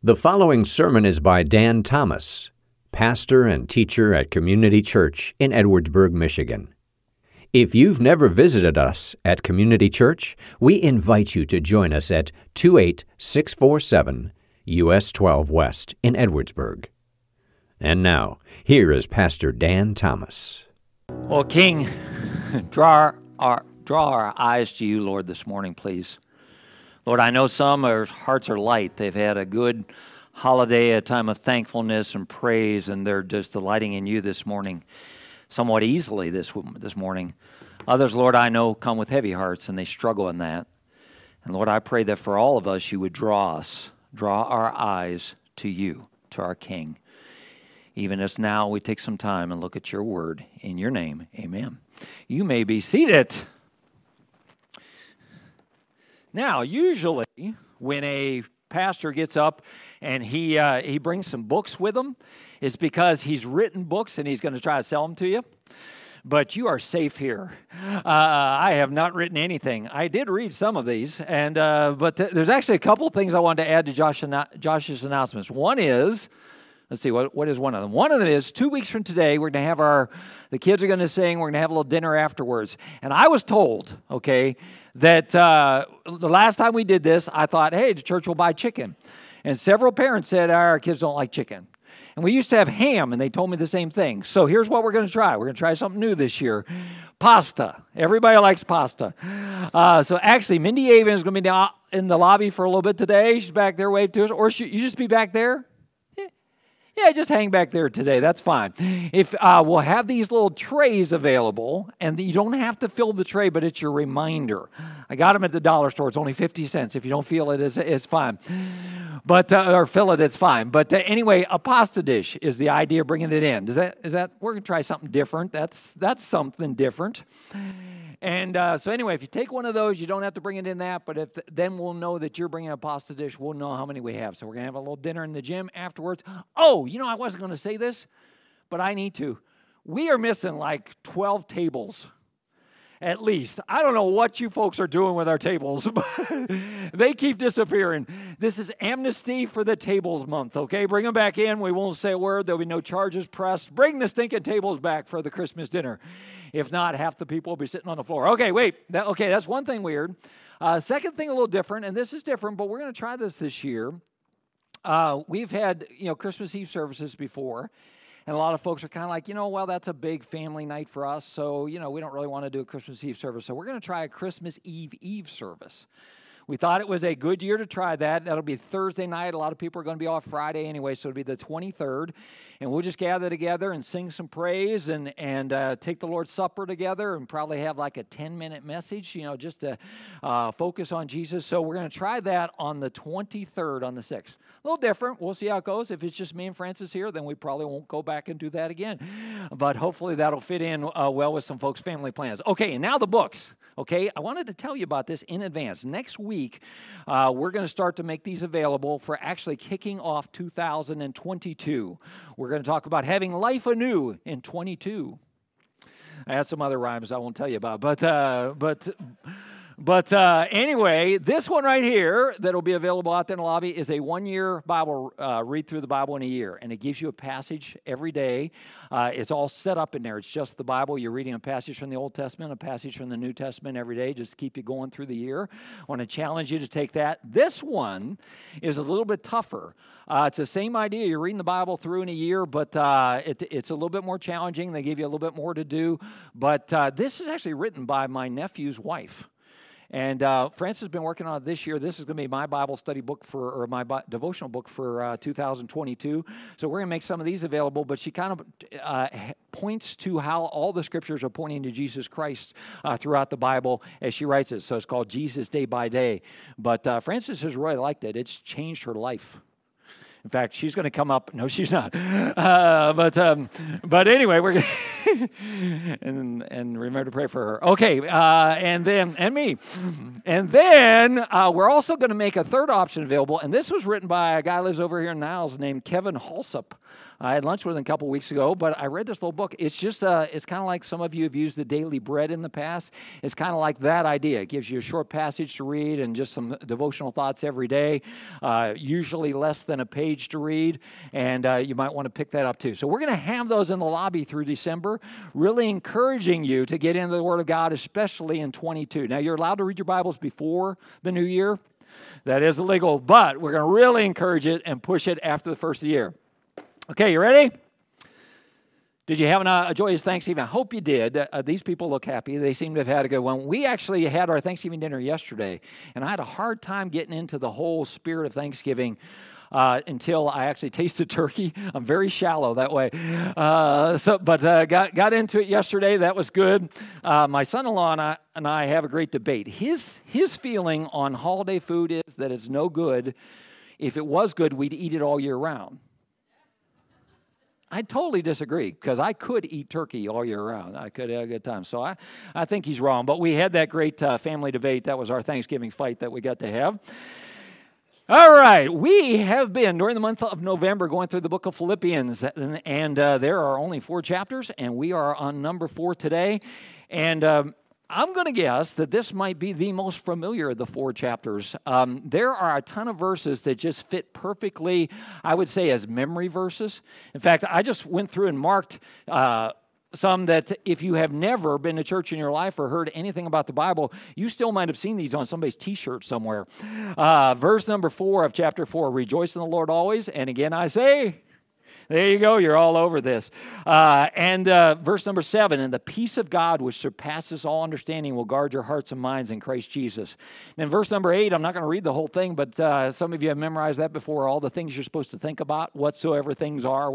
The following sermon is by Dan Thomas, pastor and teacher at Community Church in Edwardsburg, Michigan. If you've never visited us at Community Church, we invite you to join us at 28647 U.S. 12 West in Edwardsburg. And now, here is Pastor Dan Thomas. Well, King, draw our eyes to you, Lord, this morning, please. Lord, I know some our hearts are light. They've had a good holiday, a time of thankfulness and praise, and they're just delighting in you this morning, somewhat easily this morning. Others, Lord, I know come with heavy hearts, and they struggle in that. And Lord, I pray that for all of us, you would draw our eyes to you, to our King. Even as now, we take some time and look at your word. In your name, amen. You may be seated. Now, usually when a pastor gets up and he brings some books with him, it's because he's written books and he's going to try to sell them to you. But you are safe here. I have not written anything. I did read some of these, and but there's actually a couple things I wanted to add to Josh's announcements. One is, let's see, what is one of them? One of them is 2 weeks from today, we're going to have the kids are going to sing, we're going to have a little dinner afterwards. And I was told, okay, that the last time we did this, I thought, hey, the church will buy chicken. And several parents said, our kids don't like chicken. And we used to have ham, and they told me the same thing. So here's what we're going to try. We're going to try something new this year. Pasta. Everybody likes pasta. So actually, Mindy Avon is going to be down in the lobby for a little bit today. She's back there, wave to us. Or you just be back there. Yeah, just hang back there today. That's fine. If we'll have these little trays available, and you don't have to fill the tray, but it's your reminder. I got them at the dollar store. It's only 50 cents. If you don't feel it, it's fine. But or fill it, it's fine. But anyway, a pasta dish is the idea of bringing it in. Is that we're going to try something different. That's something different. And so anyway, if you take one of those, you don't have to bring it in that, but then we'll know that you're bringing a pasta dish. We'll know how many we have. So we're going to have a little dinner in the gym afterwards. Oh, you know, I wasn't going to say this, but I need to. We are missing like 12 tables at least. I don't know what you folks are doing with our tables, but they keep disappearing. This is amnesty for the tables month, okay? Bring them back in. We won't say a word. There'll be no charges pressed. Bring the stinking tables back for the Christmas dinner. If not, half the people will be sitting on the floor. Okay, wait. Okay, that's one thing weird. Second thing a little different, and this is different, but we're going to try this year. We've had, Christmas Eve services before. And a lot of folks are kind of like, that's a big family night for us, so, we don't really want to do a Christmas Eve service. So we're going to try a Christmas Eve service. We thought it was a good year to try that. That'll be Thursday night. A lot of people are going to be off Friday anyway, so it'll be the 23rd. And we'll just gather together and sing some praise and take the Lord's Supper together and probably have like a 10-minute message, just to focus on Jesus. So we're going to try that on the 23rd, on the 6th. A little different. We'll see how it goes. If it's just me and Francis here, then we probably won't go back and do that again. But hopefully that'll fit in well with some folks' family plans. Okay, and now the books. Okay, I wanted to tell you about this in advance. Next week, we're going to start to make these available for actually kicking off 2022. We're going to talk about having life anew in 22. I had some other rhymes I won't tell you about, but anyway, this one right here that'll be available out there in the lobby is a one-year Bible read through the Bible in a year, and it gives you a passage every day. It's all set up in there. It's just the Bible. You're reading a passage from the Old Testament, a passage from the New Testament every day, just to keep you going through the year. I want to challenge you to take that. This one is a little bit tougher. It's the same idea. You're reading the Bible through in a year, but it's a little bit more challenging. They give you a little bit more to do, but this is actually written by my nephew's wife. And Francis has been working on it this year. This is going to be my Bible study book devotional book for 2022. So we're going to make some of these available, but she kind of points to how all the scriptures are pointing to Jesus Christ throughout the Bible as she writes it. So it's called Jesus Day by Day. But Francis has really liked it. It's changed her life. In fact, she's going to come up. No, she's not. But anyway, we're going and remember to pray for her. Okay, and me. And then we're also going to make a third option available. And this was written by a guy who lives over here in Niles named Kevin Halsop. I had lunch with him a couple weeks ago, but I read this little book. It's just, it's kind of like some of you have used the Daily Bread in the past. It's kind of like that idea. It gives you a short passage to read and just some devotional thoughts every day, usually less than a page to read, and you might want to pick that up too. So we're going to have those in the lobby through December, really encouraging you to get into the Word of God, especially in 22. Now, you're allowed to read your Bibles before the new year. That is illegal, but we're going to really encourage it and push it after the first of the year. Okay, you ready? Did you have a joyous Thanksgiving? I hope you did. These people look happy. They seem to have had a good one. We actually had our Thanksgiving dinner yesterday, and I had a hard time getting into the whole spirit of Thanksgiving until I actually tasted turkey. I'm very shallow that way. Got into it yesterday. That was good. My son-in-law and I have a great debate. His feeling on holiday food is that it's no good. If it was good, we'd eat it all year round. I totally disagree, because I could eat turkey all year round. I could have a good time. So I think he's wrong. But we had that great family debate. That was our Thanksgiving fight that we got to have. All right. We have been, during the month of November, going through the book of Philippians. And there are only 4 chapters, and we are on number 4 today. And I'm going to guess that this might be the most familiar of the 4 chapters. There are a ton of verses that just fit perfectly, I would say, as memory verses. In fact, I just went through and marked some that if you have never been to church in your life or heard anything about the Bible, you still might have seen these on somebody's T-shirt somewhere. Verse number 4 of chapter 4, rejoice in the Lord always, and again I say... There you go. You're all over this. And verse number 7, and the peace of God which surpasses all understanding will guard your hearts and minds in Christ Jesus. And in verse number 8, I'm not going to read the whole thing, but some of you have memorized that before, all the things you're supposed to think about, whatsoever things are.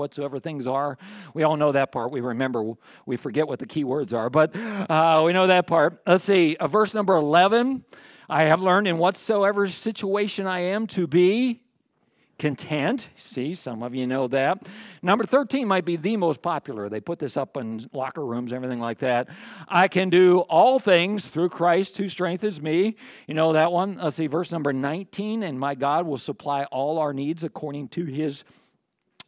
We all know that part. We remember. We forget what the key words are, but we know that part. Let's see. Verse number 11, I have learned in whatsoever situation I am to be content. See, some of you know that. Number 13 might be the most popular. They put this up in locker rooms, everything like that. I can do all things through Christ who strengthens me. You know that one. Let's see, verse number 19, and my God will supply all our needs according to his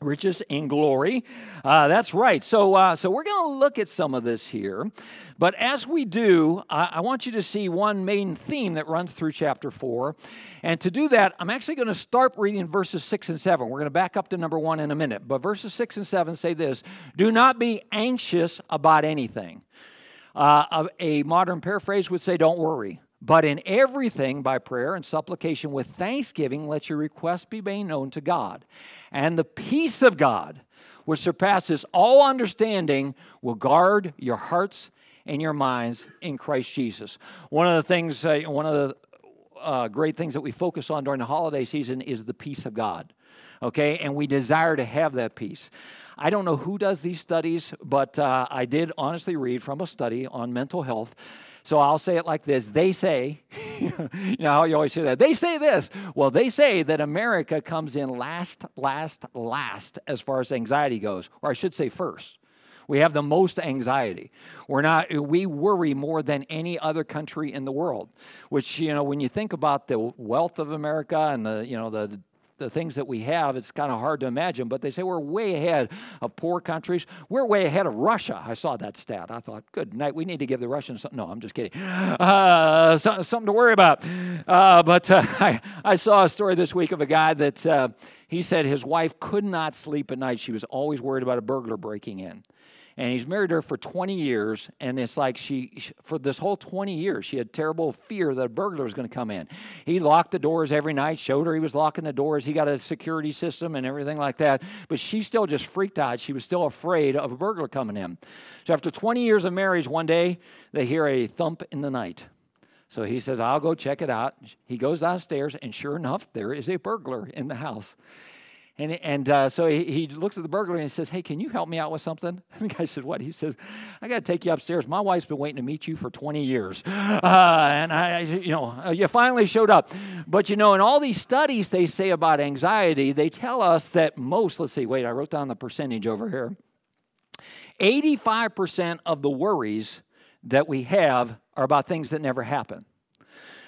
riches in glory. That's right. So we're going to look at some of this here. But as we do, I want you to see one main theme that runs through chapter 4. And to do that, I'm actually going to start reading verses 6 and 7. We're going to back up to number 1 in a minute. But verses 6 and 7 say this, do not be anxious about anything. A modern paraphrase would say, don't worry. But in everything, by prayer and supplication with thanksgiving, let your requests be made known to God. And the peace of God, which surpasses all understanding, will guard your hearts and your minds in Christ Jesus. One of the great things that we focus on during the holiday season is the peace of God. Okay, and we desire to have that peace. I don't know who does these studies, but I did honestly read from a study on mental health. So I'll say it like this. They say, you know how you always hear that. They say this. Well, they say that America comes in last as far as anxiety goes, or I should say first. We have the most anxiety. We worry more than any other country in the world, which, you know, when you think about the wealth of America and the things that we have, it's kind of hard to imagine, but they say we're way ahead of poor countries. We're way ahead of Russia. I saw that stat. I thought, good night, we need to give the Russians something. No, I'm just kidding. Something to worry about. But I saw a story this week of a guy that he said his wife could not sleep at night. She was always worried about a burglar breaking in. And he's married her for 20 years, and it's like for this whole 20 years, she had terrible fear that a burglar was going to come in. He locked the doors every night, showed her he was locking the doors. He got a security system and everything like that, but she still just freaked out. She was still afraid of a burglar coming in. So after 20 years of marriage, one day, they hear a thump in the night. So he says, I'll go check it out. He goes downstairs, and sure enough, there is a burglar in the house. So he looks at the burglar and he says, hey, can you help me out with something? And the guy said, what? He says, I got to take you upstairs. My wife's been waiting to meet you for 20 years. And you finally showed up. But, in all these studies they say about anxiety, they tell us that most, I wrote down the percentage over here. 85% of the worries that we have are about things that never happen.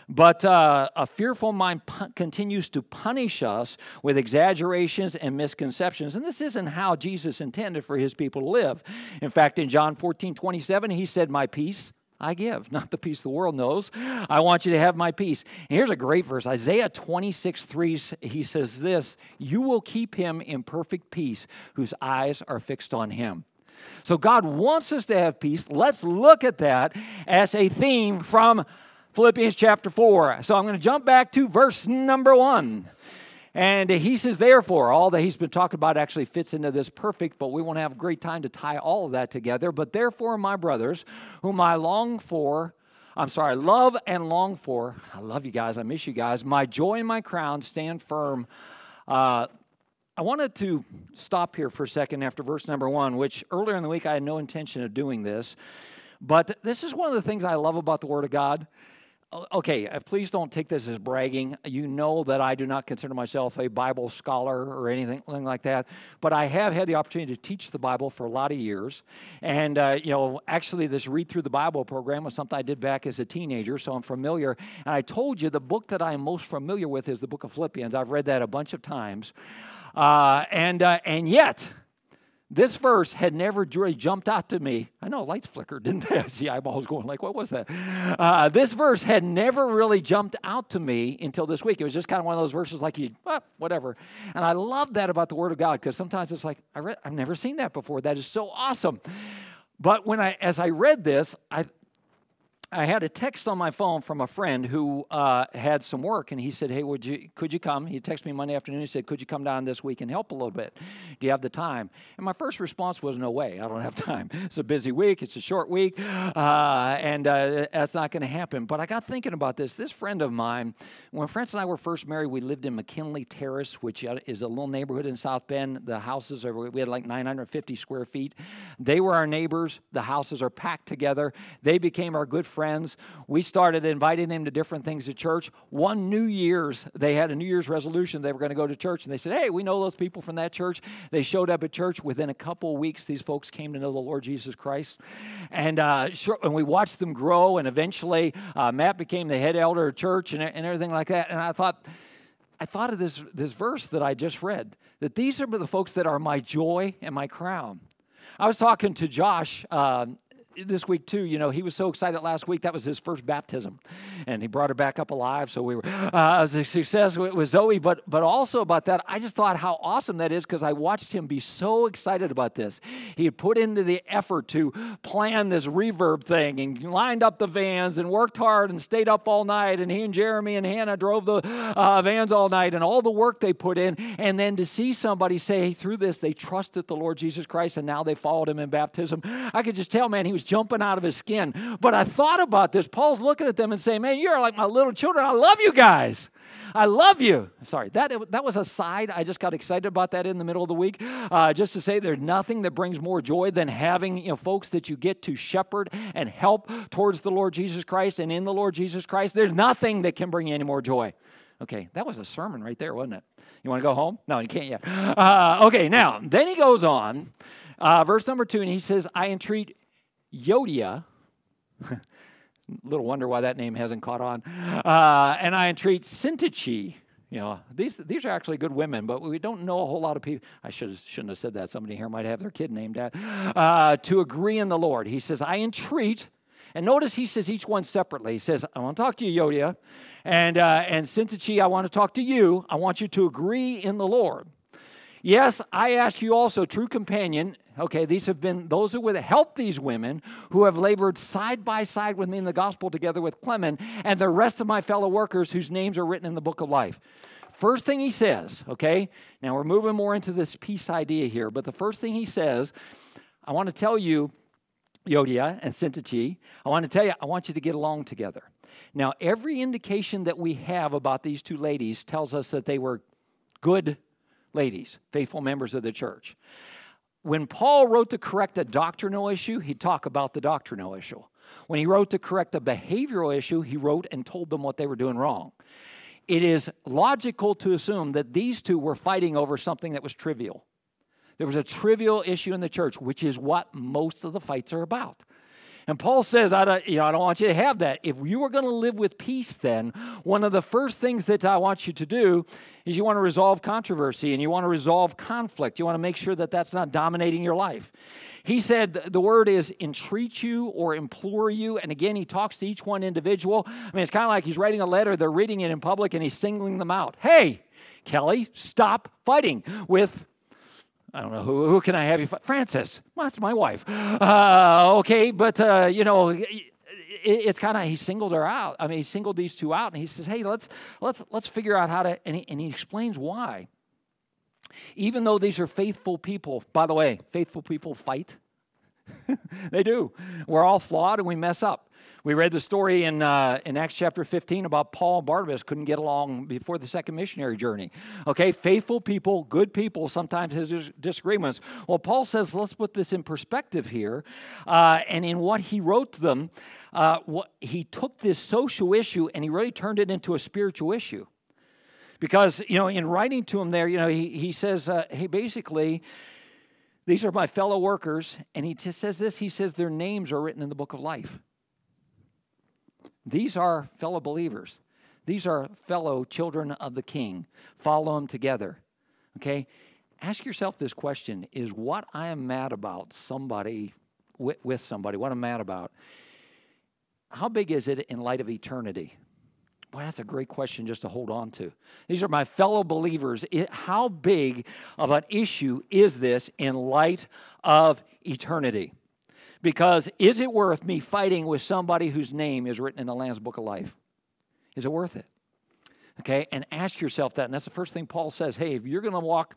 But a fearful mind continues to punish us with exaggerations and misconceptions. And this isn't how Jesus intended for his people to live. In fact, in John 14:27, he said, my peace I give, not the peace the world knows. I want you to have my peace. And here's a great verse. Isaiah 26:3, he says this, you will keep him in perfect peace whose eyes are fixed on him. So God wants us to have peace. Let's look at that as a theme from Philippians chapter 4. So I'm going to jump back to verse number 1. And he says, therefore, all that he's been talking about actually fits into this perfect, but we won't have a great time to tie all of that together. But therefore, my brothers, whom I love and long for. I love you guys. I miss you guys. My joy and my crown, stand firm. I wanted to stop here for a second after verse number 1, which earlier in the week I had no intention of doing this. But this is one of the things I love about the Word of God. Okay, please don't take this as bragging. You know that I do not consider myself a Bible scholar or anything like that, but I have had the opportunity to teach the Bible for a lot of years, and actually this Read Through the Bible program was something I did back as a teenager, so I'm familiar, and I told you the book that I'm most familiar with is the book of Philippians. I've read that a bunch of times, and yet this verse had never really jumped out to me. I know, lights flickered, didn't they? I see eyeballs going like, what was that? This verse had never really jumped out to me until this week. It was just kind of one of those verses like, whatever. And I love that about the Word of God, because sometimes it's like, I've never seen that before. That is so awesome. But as I read this, I had a text on my phone from a friend who had some work, and he said, hey, could you come? He texted me Monday afternoon. He said, could you come down this week and help a little bit? Do you have the time? And my first response was, no way. I don't have time. It's a busy week. It's a short week, and that's not going to happen. But I got thinking about this. This friend of mine, when Frances and I were first married, we lived in McKinley Terrace, which is a little neighborhood in South Bend. The houses, we had like 950 square feet. They were our neighbors. The houses are packed together. They became our good friends. We started inviting them to different things at church. One New Year's, they had a New Year's resolution. They were going to go to church, and they said, hey, we know those people from that church. They showed up at church. Within a couple of weeks, these folks came to know the Lord Jesus Christ, and we watched them grow, and eventually Matt became the head elder of church and everything like that, and I thought of this verse that I just read, that these are the folks that are my joy and my crown. I was talking to Josh this week, too. He was so excited last week. That was his first baptism, and he brought her back up alive, so we were it was a success with Zoe, but also about that, I just thought how awesome that is, because I watched him be so excited about this. He had put into the effort to plan this reverb thing and lined up the vans and worked hard and stayed up all night, and he and Jeremy and Hannah drove the vans all night and all the work they put in, and then to see somebody say, hey, through this, they trusted the Lord Jesus Christ, and now they followed him in baptism. I could just tell, man, he was jumping out of his skin. But I thought about this. Paul's looking at them and saying, man, you're like my little children. I love you guys. I love you. Sorry, that was a side. I just got excited about that in the middle of the week. Just to say there's nothing that brings more joy than having folks that you get to shepherd and help towards the Lord Jesus Christ and in the Lord Jesus Christ. There's nothing that can bring you any more joy. Okay, that was a sermon right there, wasn't it? You want to go home? No, you can't yet. Okay, now, then he goes on, verse number 2, and he says, I entreat Euodia, little wonder why that name hasn't caught on, and I entreat Syntyche. These are actually good women, but we don't know a whole lot of people. I shouldn't have said that. Somebody here might have their kid named that. To agree in the Lord. He says, I entreat, and notice he says each one separately. He says, I want to talk to you, Euodia, and Syntyche, I want to talk to you. I want you to agree in the Lord. Yes, I ask you also, true companion, okay, these have been those who would help these women who have labored side by side with me in the gospel together with Clement and the rest of my fellow workers whose names are written in the book of life. First thing he says, okay, now we're moving more into this peace idea here, but the first thing he says, I want to tell you, Euodia and Syntyche, I want to tell you, I want you to get along together. Now, every indication that we have about these two ladies tells us that they were good ladies, faithful members of the church. When Paul wrote to correct a doctrinal issue, he'd talk about the doctrinal issue. When he wrote to correct a behavioral issue, he wrote and told them what they were doing wrong. It is logical to assume that these two were fighting over something that was trivial. There was a trivial issue in the church, which is what most of the fights are about. And Paul says, I don't want you to have that. If you are going to live with peace, then one of the first things that I want you to do is you want to resolve controversy and you want to resolve conflict. You want to make sure that that's not dominating your life. He said the word is entreat you or implore you. And again, he talks to each one individual. I mean, it's kind of like he's writing a letter. They're reading it in public and he's singling them out. Hey, Kelly, stop fighting with... I don't know, who can I have you fight? Francis. Well, that's my wife. It's kind of, he singled her out. I mean, he singled these two out, and he says, hey, let's figure out how to, and he explains why. Even though these are faithful people, by the way, faithful people fight. They do. We're all flawed, and we mess up. We read the story in Acts chapter 15 about Paul and Barnabas couldn't get along before the second missionary journey. Okay, faithful people, good people, sometimes has disagreements. Well, Paul says, let's put this in perspective here. And in what he wrote to them, he took this social issue and he really turned it into a spiritual issue. Because, in writing to him there, he says, hey, basically, these are my fellow workers. And he just says this, he says, their names are written in the book of life. These are fellow believers. These are fellow children of the King. Follow them together, okay? Ask yourself this question. Is what I am mad about somebody, with somebody, what I'm mad about, how big is it in light of eternity? Boy, that's a great question just to hold on to. These are my fellow believers. How big of an issue is this in light of eternity? Because is it worth me fighting with somebody whose name is written in the Lamb's Book of Life? Is it worth it? Okay, and ask yourself that. And that's the first thing Paul says. Hey, if you're going to walk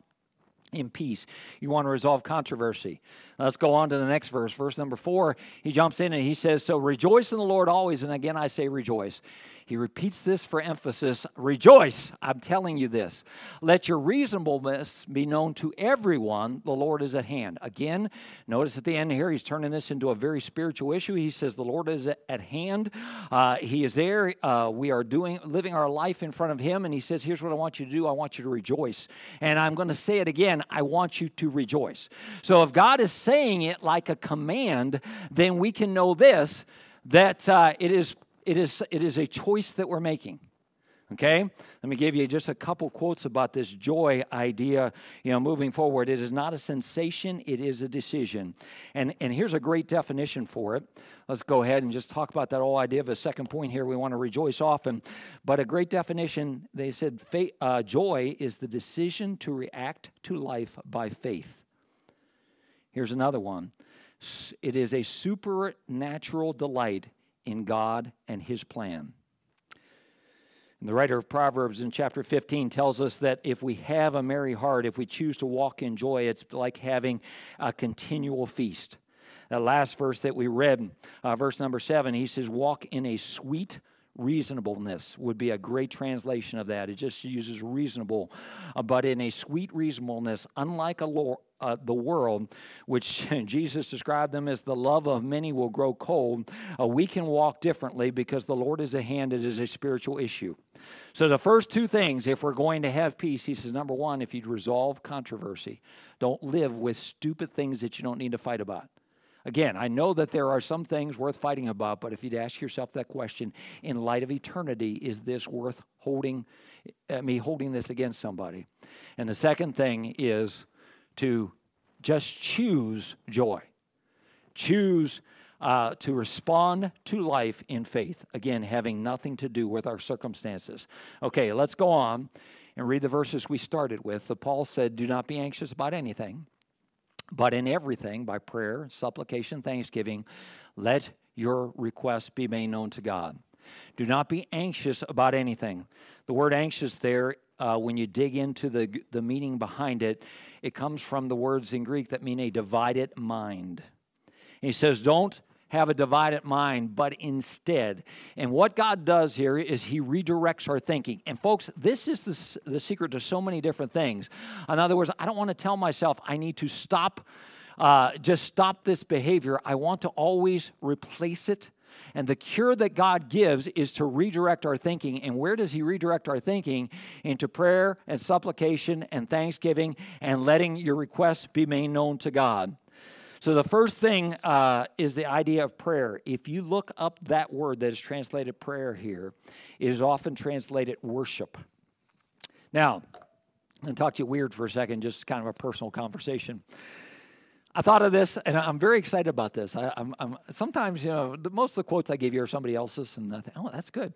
in peace, you want to resolve controversy. Now, let's go on to the next verse. Verse number 4, he jumps in and he says, so rejoice in the Lord always. And again, I say rejoice. He repeats this for emphasis. Rejoice, I'm telling you this. Let your reasonableness be known to everyone. The Lord is at hand. Again, notice at the end here, he's turning this into a very spiritual issue. He says, the Lord is at hand. He is there. We are living our life in front of him. And he says, here's what I want you to do. I want you to rejoice. And I'm going to say it again. I want you to rejoice. So if God is saying it like a command, then we can know this, that it is a choice that we're making, okay? Let me give you just a couple quotes about this joy idea, moving forward. It is not a sensation, it is a decision. And here's a great definition for it. Let's go ahead and just talk about that whole idea of a second point here. We want to rejoice often. But a great definition, they said joy is the decision to react to life by faith. Here's another one. It is a supernatural delight in God and his plan. And the writer of Proverbs in chapter 15 tells us that if we have a merry heart, if we choose to walk in joy, it's like having a continual feast. That last verse that we read, verse number 7, he says, walk in a sweet reasonableness would be a great translation of that. It just uses reasonable, but in a sweet reasonableness, unlike the world, which Jesus described them as the love of many will grow cold, we can walk differently because the Lord is at hand. It is a spiritual issue. So the first two things, if we're going to have peace, he says, number one, if you resolve controversy, don't live with stupid things that you don't need to fight about. Again, I know that there are some things worth fighting about, but if you'd ask yourself that question, in light of eternity, is this worth holding this against somebody? And the second thing is to just choose joy. Choose to respond to life in faith. Again, having nothing to do with our circumstances. Okay, let's go on and read the verses we started with. So Paul said, do not be anxious about anything, but in everything, by prayer, supplication, thanksgiving, let your requests be made known to God. Do not be anxious about anything. The word anxious there, when you dig into the meaning behind it, it comes from the words in Greek that mean a divided mind. And he says, don't have a divided mind, but instead. And what God does here is he redirects our thinking. And folks, this is the secret to so many different things. In other words, I don't want to tell myself I need to stop, just stop this behavior. I want to always replace it. And the cure that God gives is to redirect our thinking. And where does he redirect our thinking? Into prayer and supplication and thanksgiving and letting your requests be made known to God. So the first thing is the idea of prayer. If you look up that word that is translated prayer here, it is often translated worship. Now, I'm going to talk to you weird for a second, just kind of a personal conversation. I thought of this, and I'm very excited about this. I'm sometimes, you know, most of the quotes I give you are somebody else's, and I think, oh, that's good.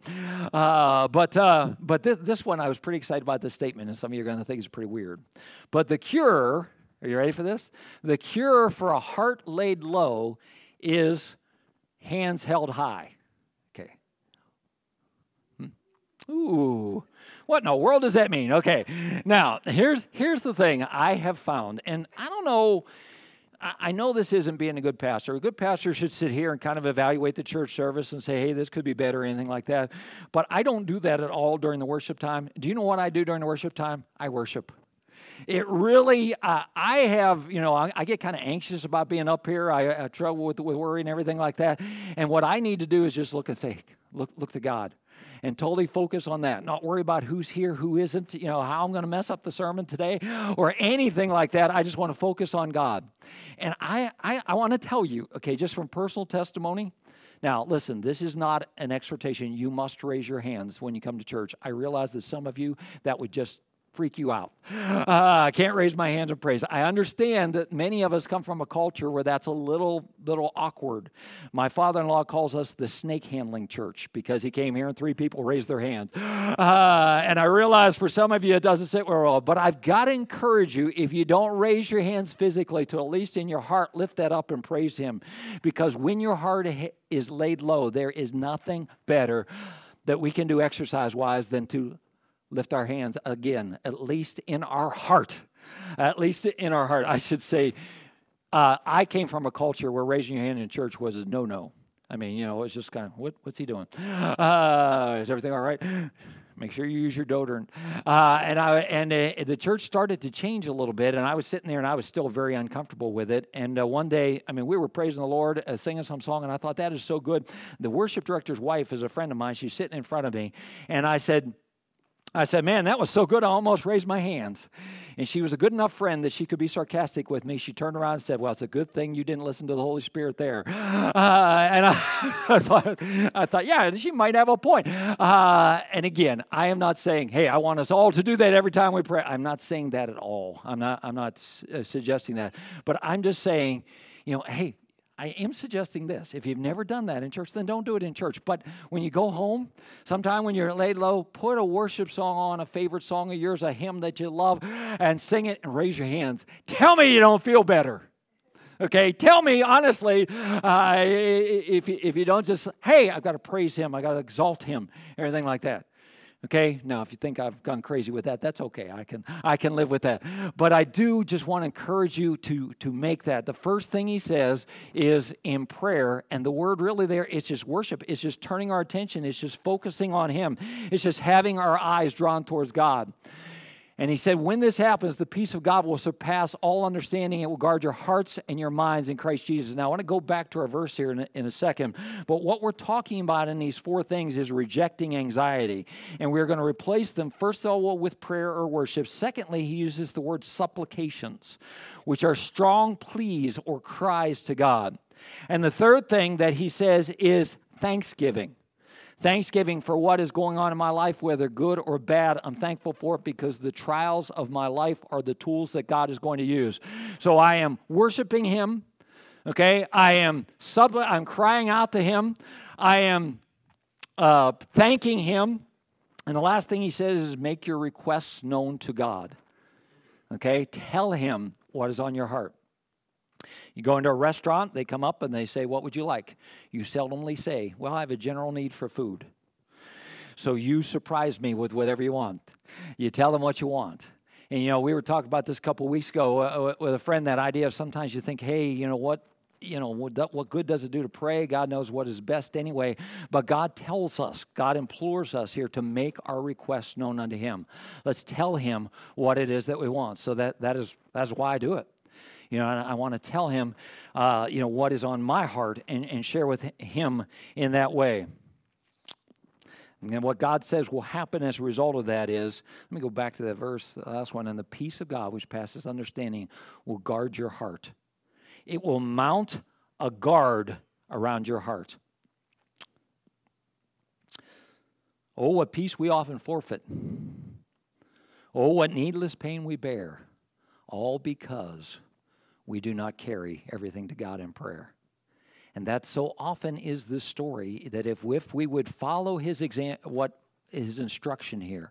But this one, I was pretty excited about this statement, and some of you are going to think it's pretty weird. But the cure, are you ready for this? The cure for a heart laid low is hands held high. Okay. Ooh. What in the world does that mean? Okay. Now, here's the thing I have found, and I don't know. I know this isn't being a good pastor. A good pastor should sit here and kind of evaluate the church service and say, hey, this could be better or anything like that. But I don't do that at all during the worship time. Do you know what I do during the worship time? I worship. It really, I have, you know, I get kind of anxious about being up here. I struggle with worry and everything like that. And what I need to do is just look and say, look to God. And totally focus on that. Not worry about who's here, who isn't, you know, how I'm going to mess up the sermon today or anything like that. I just want to focus on God. And I want to tell you, okay, just from personal testimony. Now, listen, this is not an exhortation. You must raise your hands when you come to church. I realize that some of you, that would just freak you out. I can't raise my hands in praise. I understand that many of us come from a culture where that's a little awkward. My father-in-law calls us the snake handling church because he came here and three people raised their hands. And I realize for some of you it doesn't sit well, but I've got to encourage you, if you don't raise your hands physically, to at least in your heart lift that up and praise him, because when your heart is laid low, there is nothing better that we can do exercise-wise than to lift our hands again, at least in our heart. At least in our heart. I should say, I came from a culture where raising your hand in church was a no-no. I mean, you know, it's just kind of, what's he doing? Is everything all right? Make sure you use your deodorant. And the church started to change a little bit, and I was sitting there, and I was still very uncomfortable with it. And one day, I mean, we were praising the Lord, singing some song, and I thought, that is so good. The worship director's wife is a friend of mine. She's sitting in front of me, and I said, man, that was so good, I almost raised my hands. And she was a good enough friend that she could be sarcastic with me. She turned around and said, well, it's a good thing you didn't listen to the Holy Spirit there. And I thought, yeah, she might have a point. And again, I am not saying, hey, I want us all to do that every time we pray. I'm not saying that at all. I'm not suggesting that. But I'm just saying, you know, hey, I am suggesting this. If you've never done that in church, then don't do it in church. But when you go home, sometime when you're laid low, put a worship song on, a favorite song of yours, a hymn that you love, and sing it and raise your hands. Tell me you don't feel better. Okay, tell me honestly, if you don't just, hey, I've got to praise him, I've got to exalt him, everything like that. Okay, now if you think I've gone crazy with that, that's okay. I can live with that. But I do just want to encourage you to make that. The first thing he says is in prayer, and the word really there is just worship. It's just turning our attention. It's just focusing on him. It's just having our eyes drawn towards God. And he said, when this happens, the peace of God will surpass all understanding. It will guard your hearts and your minds in Christ Jesus. Now, I want to go back to our verse here in a second. But what we're talking about in these four things is rejecting anxiety. And we're going to replace them, first of all, with prayer or worship. Secondly, he uses the word supplications, which are strong pleas or cries to God. And the third thing that he says is thanksgiving. Thanksgiving for what is going on in my life, whether good or bad. I'm thankful for it because the trials of my life are the tools that God is going to use. So I am worshiping him, okay? I'm crying out to him. I am thanking him. And the last thing he says is make your requests known to God, okay? Tell him what is on your heart. You go into a restaurant, they come up and they say, what would you like? You seldomly say, well, I have a general need for food. So you surprise me with whatever you want. You tell them what you want. And, you know, we were talking about this a couple weeks ago with a friend, that idea of sometimes you think, hey, you know what? you know, what good does it do to pray? God knows what is best anyway. But God tells us, God implores us here to make our requests known unto Him. Let's tell Him what it is that we want. So that's why I do it. You know, I want to tell Him, you know, what is on my heart and share with Him in that way. And what God says will happen as a result of that is, let me go back to that verse, the last one, and the peace of God, which passes understanding, will guard your heart. It will mount a guard around your heart. Oh, what peace we often forfeit. Oh, what needless pain we bear, all because we do not carry everything to God in prayer. And that so often is the story, that if we would follow His instruction here,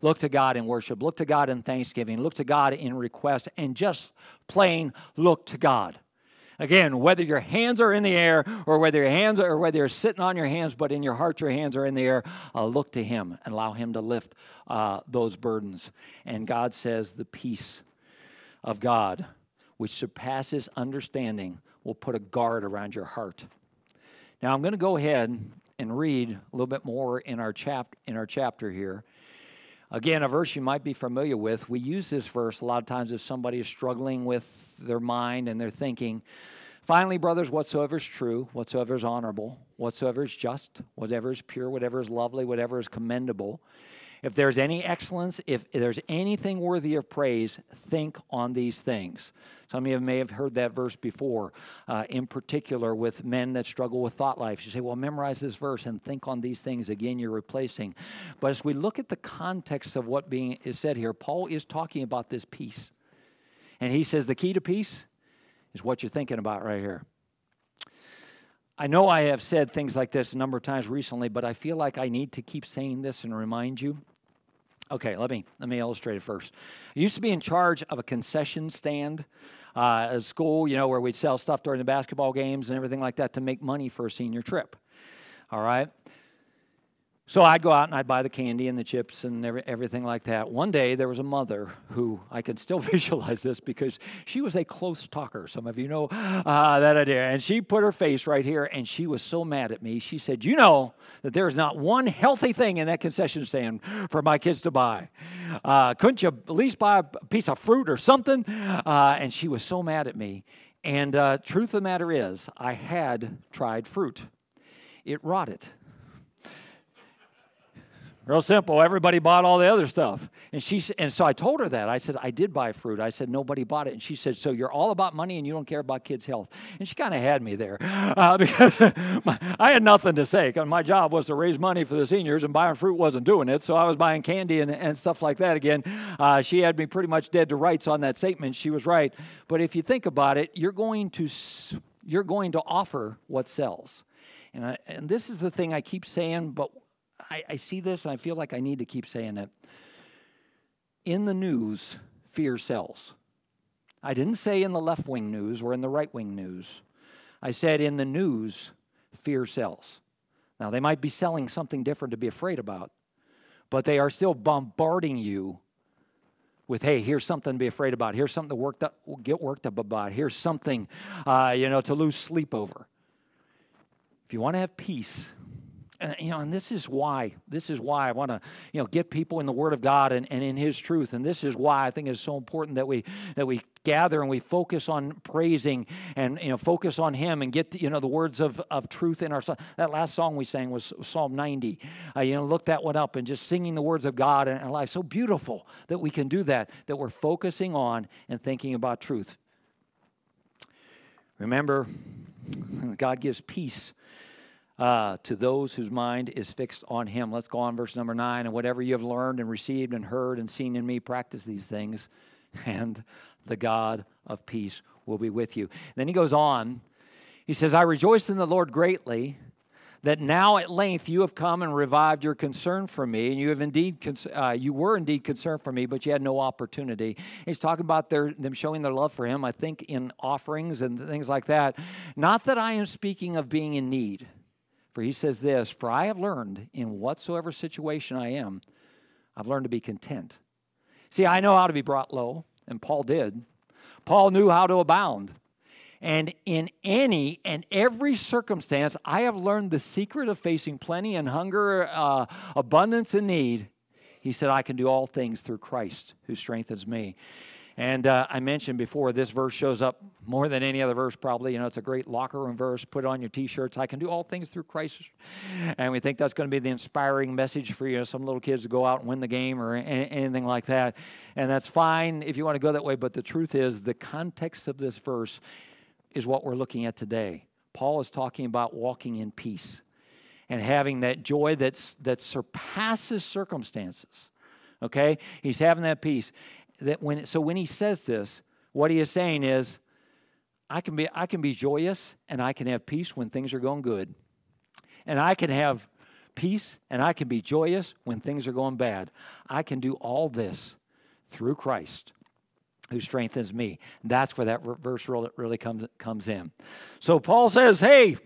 look to God in worship, look to God in thanksgiving, look to God in request, and just plain look to God. Again, whether your hands are in the air or whether you're sitting on your hands, but in your heart your hands are in the air, look to Him and allow Him to lift those burdens. And God says the peace of God, which surpasses understanding, will put a guard around your heart. Now I'm going to go ahead and read a little bit more in our chapter here. Again, a verse you might be familiar with. We use this verse a lot of times if somebody is struggling with their mind and their thinking. Finally, brothers, whatsoever is true, whatsoever is honorable, whatsoever is just, whatever is pure, whatever is lovely, whatever is commendable, if there's any excellence, if there's anything worthy of praise, think on these things. Some of you may have heard that verse before, in particular with men that struggle with thought life. You say, well, memorize this verse and think on these things. Again, you're replacing. But as we look at the context of what is said here, Paul is talking about this peace. And he says the key to peace is what you're thinking about right here. I know I have said things like this a number of times recently, but I feel like I need to keep saying this and remind you. Okay, let me illustrate it first. I used to be in charge of a concession stand at school, you know, where we'd sell stuff during the basketball games and everything like that to make money for a senior trip, all right? So I'd go out and I'd buy the candy and the chips and everything like that. One day there was a mother who, I can still visualize this because she was a close talker. Some of you know that idea. And she put her face right here and she was so mad at me. She said, you know that there is not one healthy thing in that concession stand for my kids to buy. Couldn't you at least buy a piece of fruit or something? And she was so mad at me. And truth of the matter is, I had tried fruit. It rotted. Real simple. Everybody bought all the other stuff. And so I told her that. I said, I did buy fruit. I said, nobody bought it. And she said, so you're all about money and you don't care about kids' health. And she kind of had me there because I had nothing to say. Because my job was to raise money for the seniors and buying fruit wasn't doing it. So I was buying candy and stuff like that again. She had me pretty much dead to rights on that statement. She was right. But if you think about it, you're going to offer what sells. And this is the thing I keep saying, but I see this and I feel like I need to keep saying it. In the news, fear sells. I didn't say in the left-wing news or in the right-wing news. I said in the news, fear sells. Now, they might be selling something different to be afraid about, but they are still bombarding you with, hey, here's something to be afraid about. Here's something to get worked up about. Here's something, to lose sleep over. If you want to have peace, and this is why I want to, get people in the Word of God and in His truth. And this is why I think it's so important that we gather and we focus on praising and, focus on Him and get, the words of truth in our song. That last song we sang was Psalm 90. Look that one up, and just singing the words of God in our life. So beautiful that we can do that we're focusing on and thinking about truth. Remember, God gives peace to those whose mind is fixed on Him. Let's go on, verse number 9. And whatever you have learned and received and heard and seen in me, practice these things, and the God of peace will be with you. And then he goes on. He says, I rejoice in the Lord greatly that now at length you have come and revived your concern for me, and you were indeed concerned for me, but you had no opportunity. He's talking about them showing their love for Him, I think, in offerings and things like that. Not that I am speaking of being in need. For he says this, for I have learned in whatsoever situation I am, I've learned to be content. See, I know how to be brought low, and Paul did. Paul knew how to abound. And in any and every circumstance, I have learned the secret of facing plenty and hunger, abundance and need. He said, I can do all things through Christ who strengthens me. And I mentioned before, this verse shows up more than any other verse probably. You know, it's a great locker room verse. Put on your T-shirts. I can do all things through Christ. And we think that's going to be the inspiring message for, you know, some little kids to go out and win the game or anything like that. And that's fine if you want to go that way. But the truth is, the context of this verse is what we're looking at today. Paul is talking about walking in peace and having that joy that surpasses circumstances. Okay? He's having that peace. So when he says this, what he is saying is, I can be joyous and I can have peace when things are going good. And I can have peace and I can be joyous when things are going bad. I can do all this through Christ who strengthens me. That's where that verse really comes in. So Paul says, hey,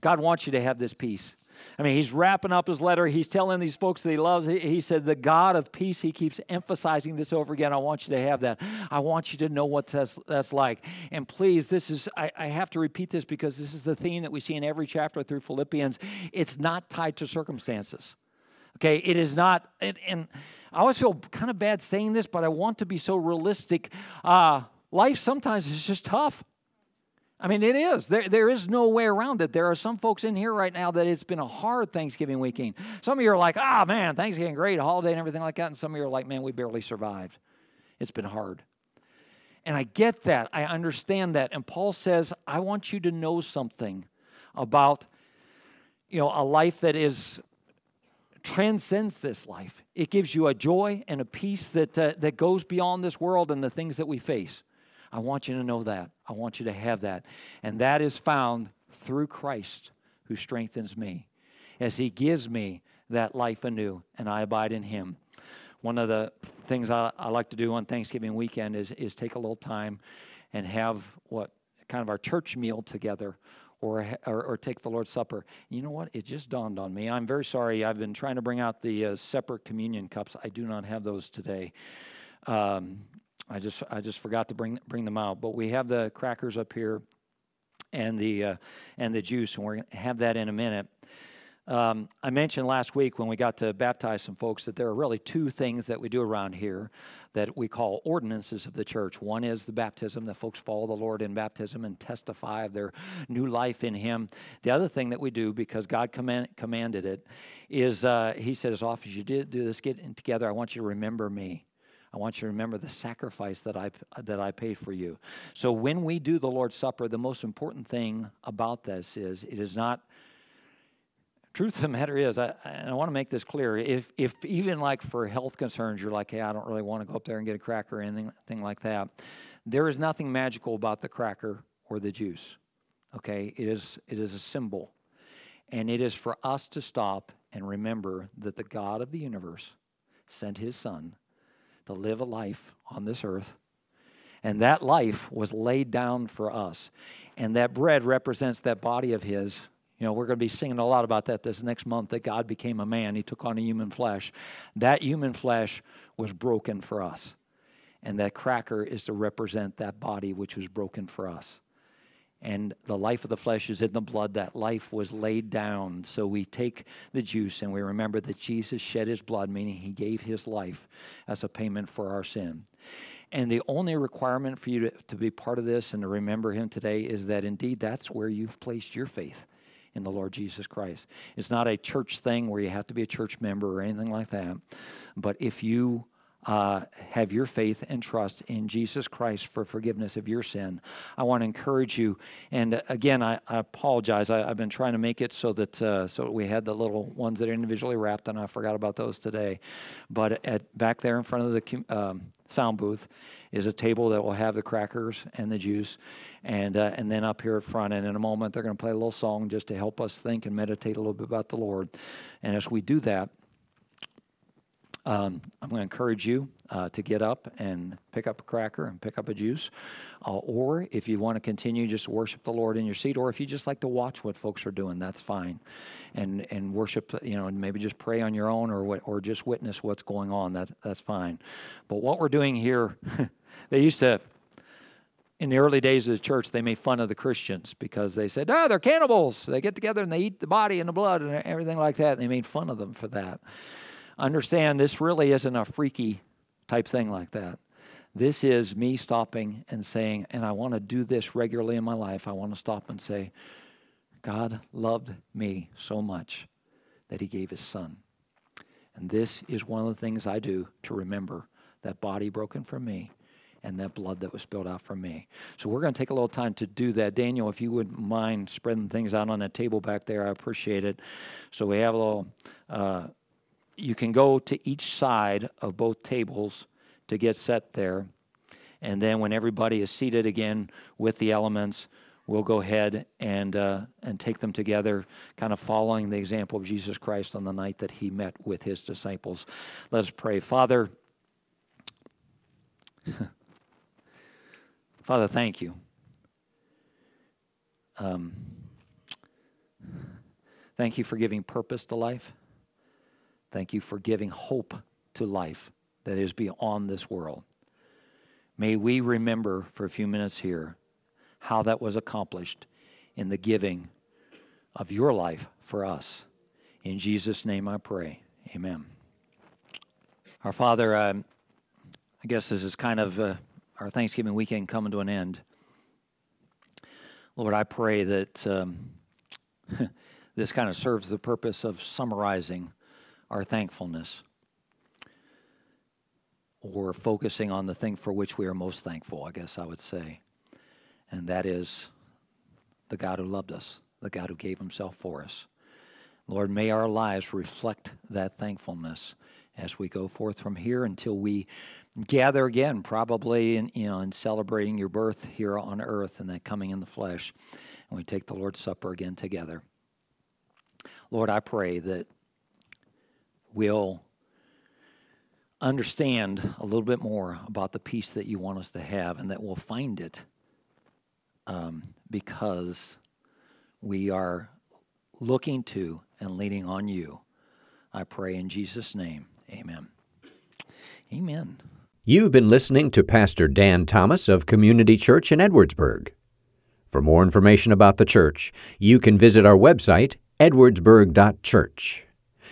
God wants you to have this peace. I mean, he's wrapping up his letter. He's telling these folks that he loves. He said, the God of peace, he keeps emphasizing this over again. I want you to have that. I want you to know what that's like. And please, I have to repeat this because this is the theme that we see in every chapter through Philippians. It's not tied to circumstances. Okay, it is not, and I always feel kind of bad saying this, but I want to be so realistic. Life sometimes is just tough. I mean, it is. There is no way around it. There are some folks in here right now that it's been a hard Thanksgiving weekend. Some of you are like, man, Thanksgiving, great, holiday and everything like that. And some of you are like, man, we barely survived. It's been hard. And I get that. I understand that. And Paul says, I want you to know something about, a life that transcends this life. It gives you a joy and a peace that goes beyond this world and the things that we face. I want you to know that. I want you to have that. And that is found through Christ who strengthens me as he gives me that life anew and I abide in him. One of the things I like to do on Thanksgiving weekend is take a little time and have what kind of our church meal together or take the Lord's Supper. You know what? It just dawned on me. I'm very sorry. I've been trying to bring out the separate communion cups. I do not have those today. I just forgot to bring them out, but we have the crackers up here, and the juice, and we're gonna have that in a minute. I mentioned last week when we got to baptize some folks that there are really two things that we do around here that we call ordinances of the church. One is the baptism, that folks follow the Lord in baptism and testify of their new life in him. The other thing that we do, because God commanded it, is he said, as often as you do this, get in together, I want you to remember me. I want you to remember the sacrifice that I paid for you. So when we do the Lord's Supper, the most important thing about this is it is not. Truth of the matter is, I want to make this clear. If even like for health concerns, you're like, hey, I don't really want to go up there and get a cracker or anything like that. There is nothing magical about the cracker or the juice. Okay, it is a symbol, and it is for us to stop and remember that the God of the universe sent his Son to live a life on this earth. And that life was laid down for us. And that bread represents that body of his. We're going to be singing a lot about that this next month, that God became a man. He took on a human flesh. That human flesh was broken for us. And that cracker is to represent that body which was broken for us. And the life of the flesh is in the blood. That life was laid down. So we take the juice and we remember that Jesus shed his blood, meaning he gave his life as a payment for our sin. And the only requirement for you to be part of this and to remember him today is that indeed that's where you've placed your faith in the Lord Jesus Christ. It's not a church thing where you have to be a church member or anything like that. But if you have your faith and trust in Jesus Christ for forgiveness of your sin, I want to encourage you. And again, I apologize. I've been trying to make it so that we had the little ones that are individually wrapped, and I forgot about those today. But back there in front of the sound booth is a table that will have the crackers and the juice, and then up here at front. And in a moment, they're going to play a little song just to help us think and meditate a little bit about the Lord. And as we do that, I'm going to encourage you to get up and pick up a cracker and pick up a juice. Or if you want to continue, just worship the Lord in your seat. Or if you just like to watch what folks are doing, that's fine. And worship, and maybe just pray on your own or just witness what's going on. That's fine. But what we're doing here, they used to, in the early days of the church, they made fun of the Christians because they said, they're cannibals. They get together and they eat the body and the blood and everything like that. And they made fun of them for that. Understand, this really isn't a freaky type thing like that. This is me stopping and saying, and I want to do this regularly in my life. I want to stop and say, God loved me so much that he gave his son. And this is one of the things I do to remember that body broken for me and that blood that was spilled out for me. So we're going to take a little time to do that. Daniel, if you wouldn't mind spreading things out on that table back there, I appreciate it. So we have a little, you can go to each side of both tables to get set there. And then when everybody is seated again with the elements, we'll go ahead and take them together, kind of following the example of Jesus Christ on the night that he met with his disciples. Let us pray. Father, thank you. Thank you for giving purpose to life. Thank you for giving hope to life that is beyond this world. May we remember for a few minutes here how that was accomplished in the giving of your life for us. In Jesus' name I pray. Amen. Our Father, I guess this is kind of our Thanksgiving weekend coming to an end. Lord, I pray that this kind of serves the purpose of summarizing our thankfulness or focusing on the thing for which we are most thankful, I guess I would say. And that is the God who loved us, the God who gave himself for us. Lord, may our lives reflect that thankfulness as we go forth from here until we gather again, probably in celebrating your birth here on earth and that coming in the flesh. And we take the Lord's Supper again together. Lord, I pray that we'll understand a little bit more about the peace that you want us to have and that we'll find it because we are looking to and leaning on you. I pray in Jesus' name. Amen. Amen. You've been listening to Pastor Dan Thomas of Community Church in Edwardsburg. For more information about the church, you can visit our website, edwardsburg.church.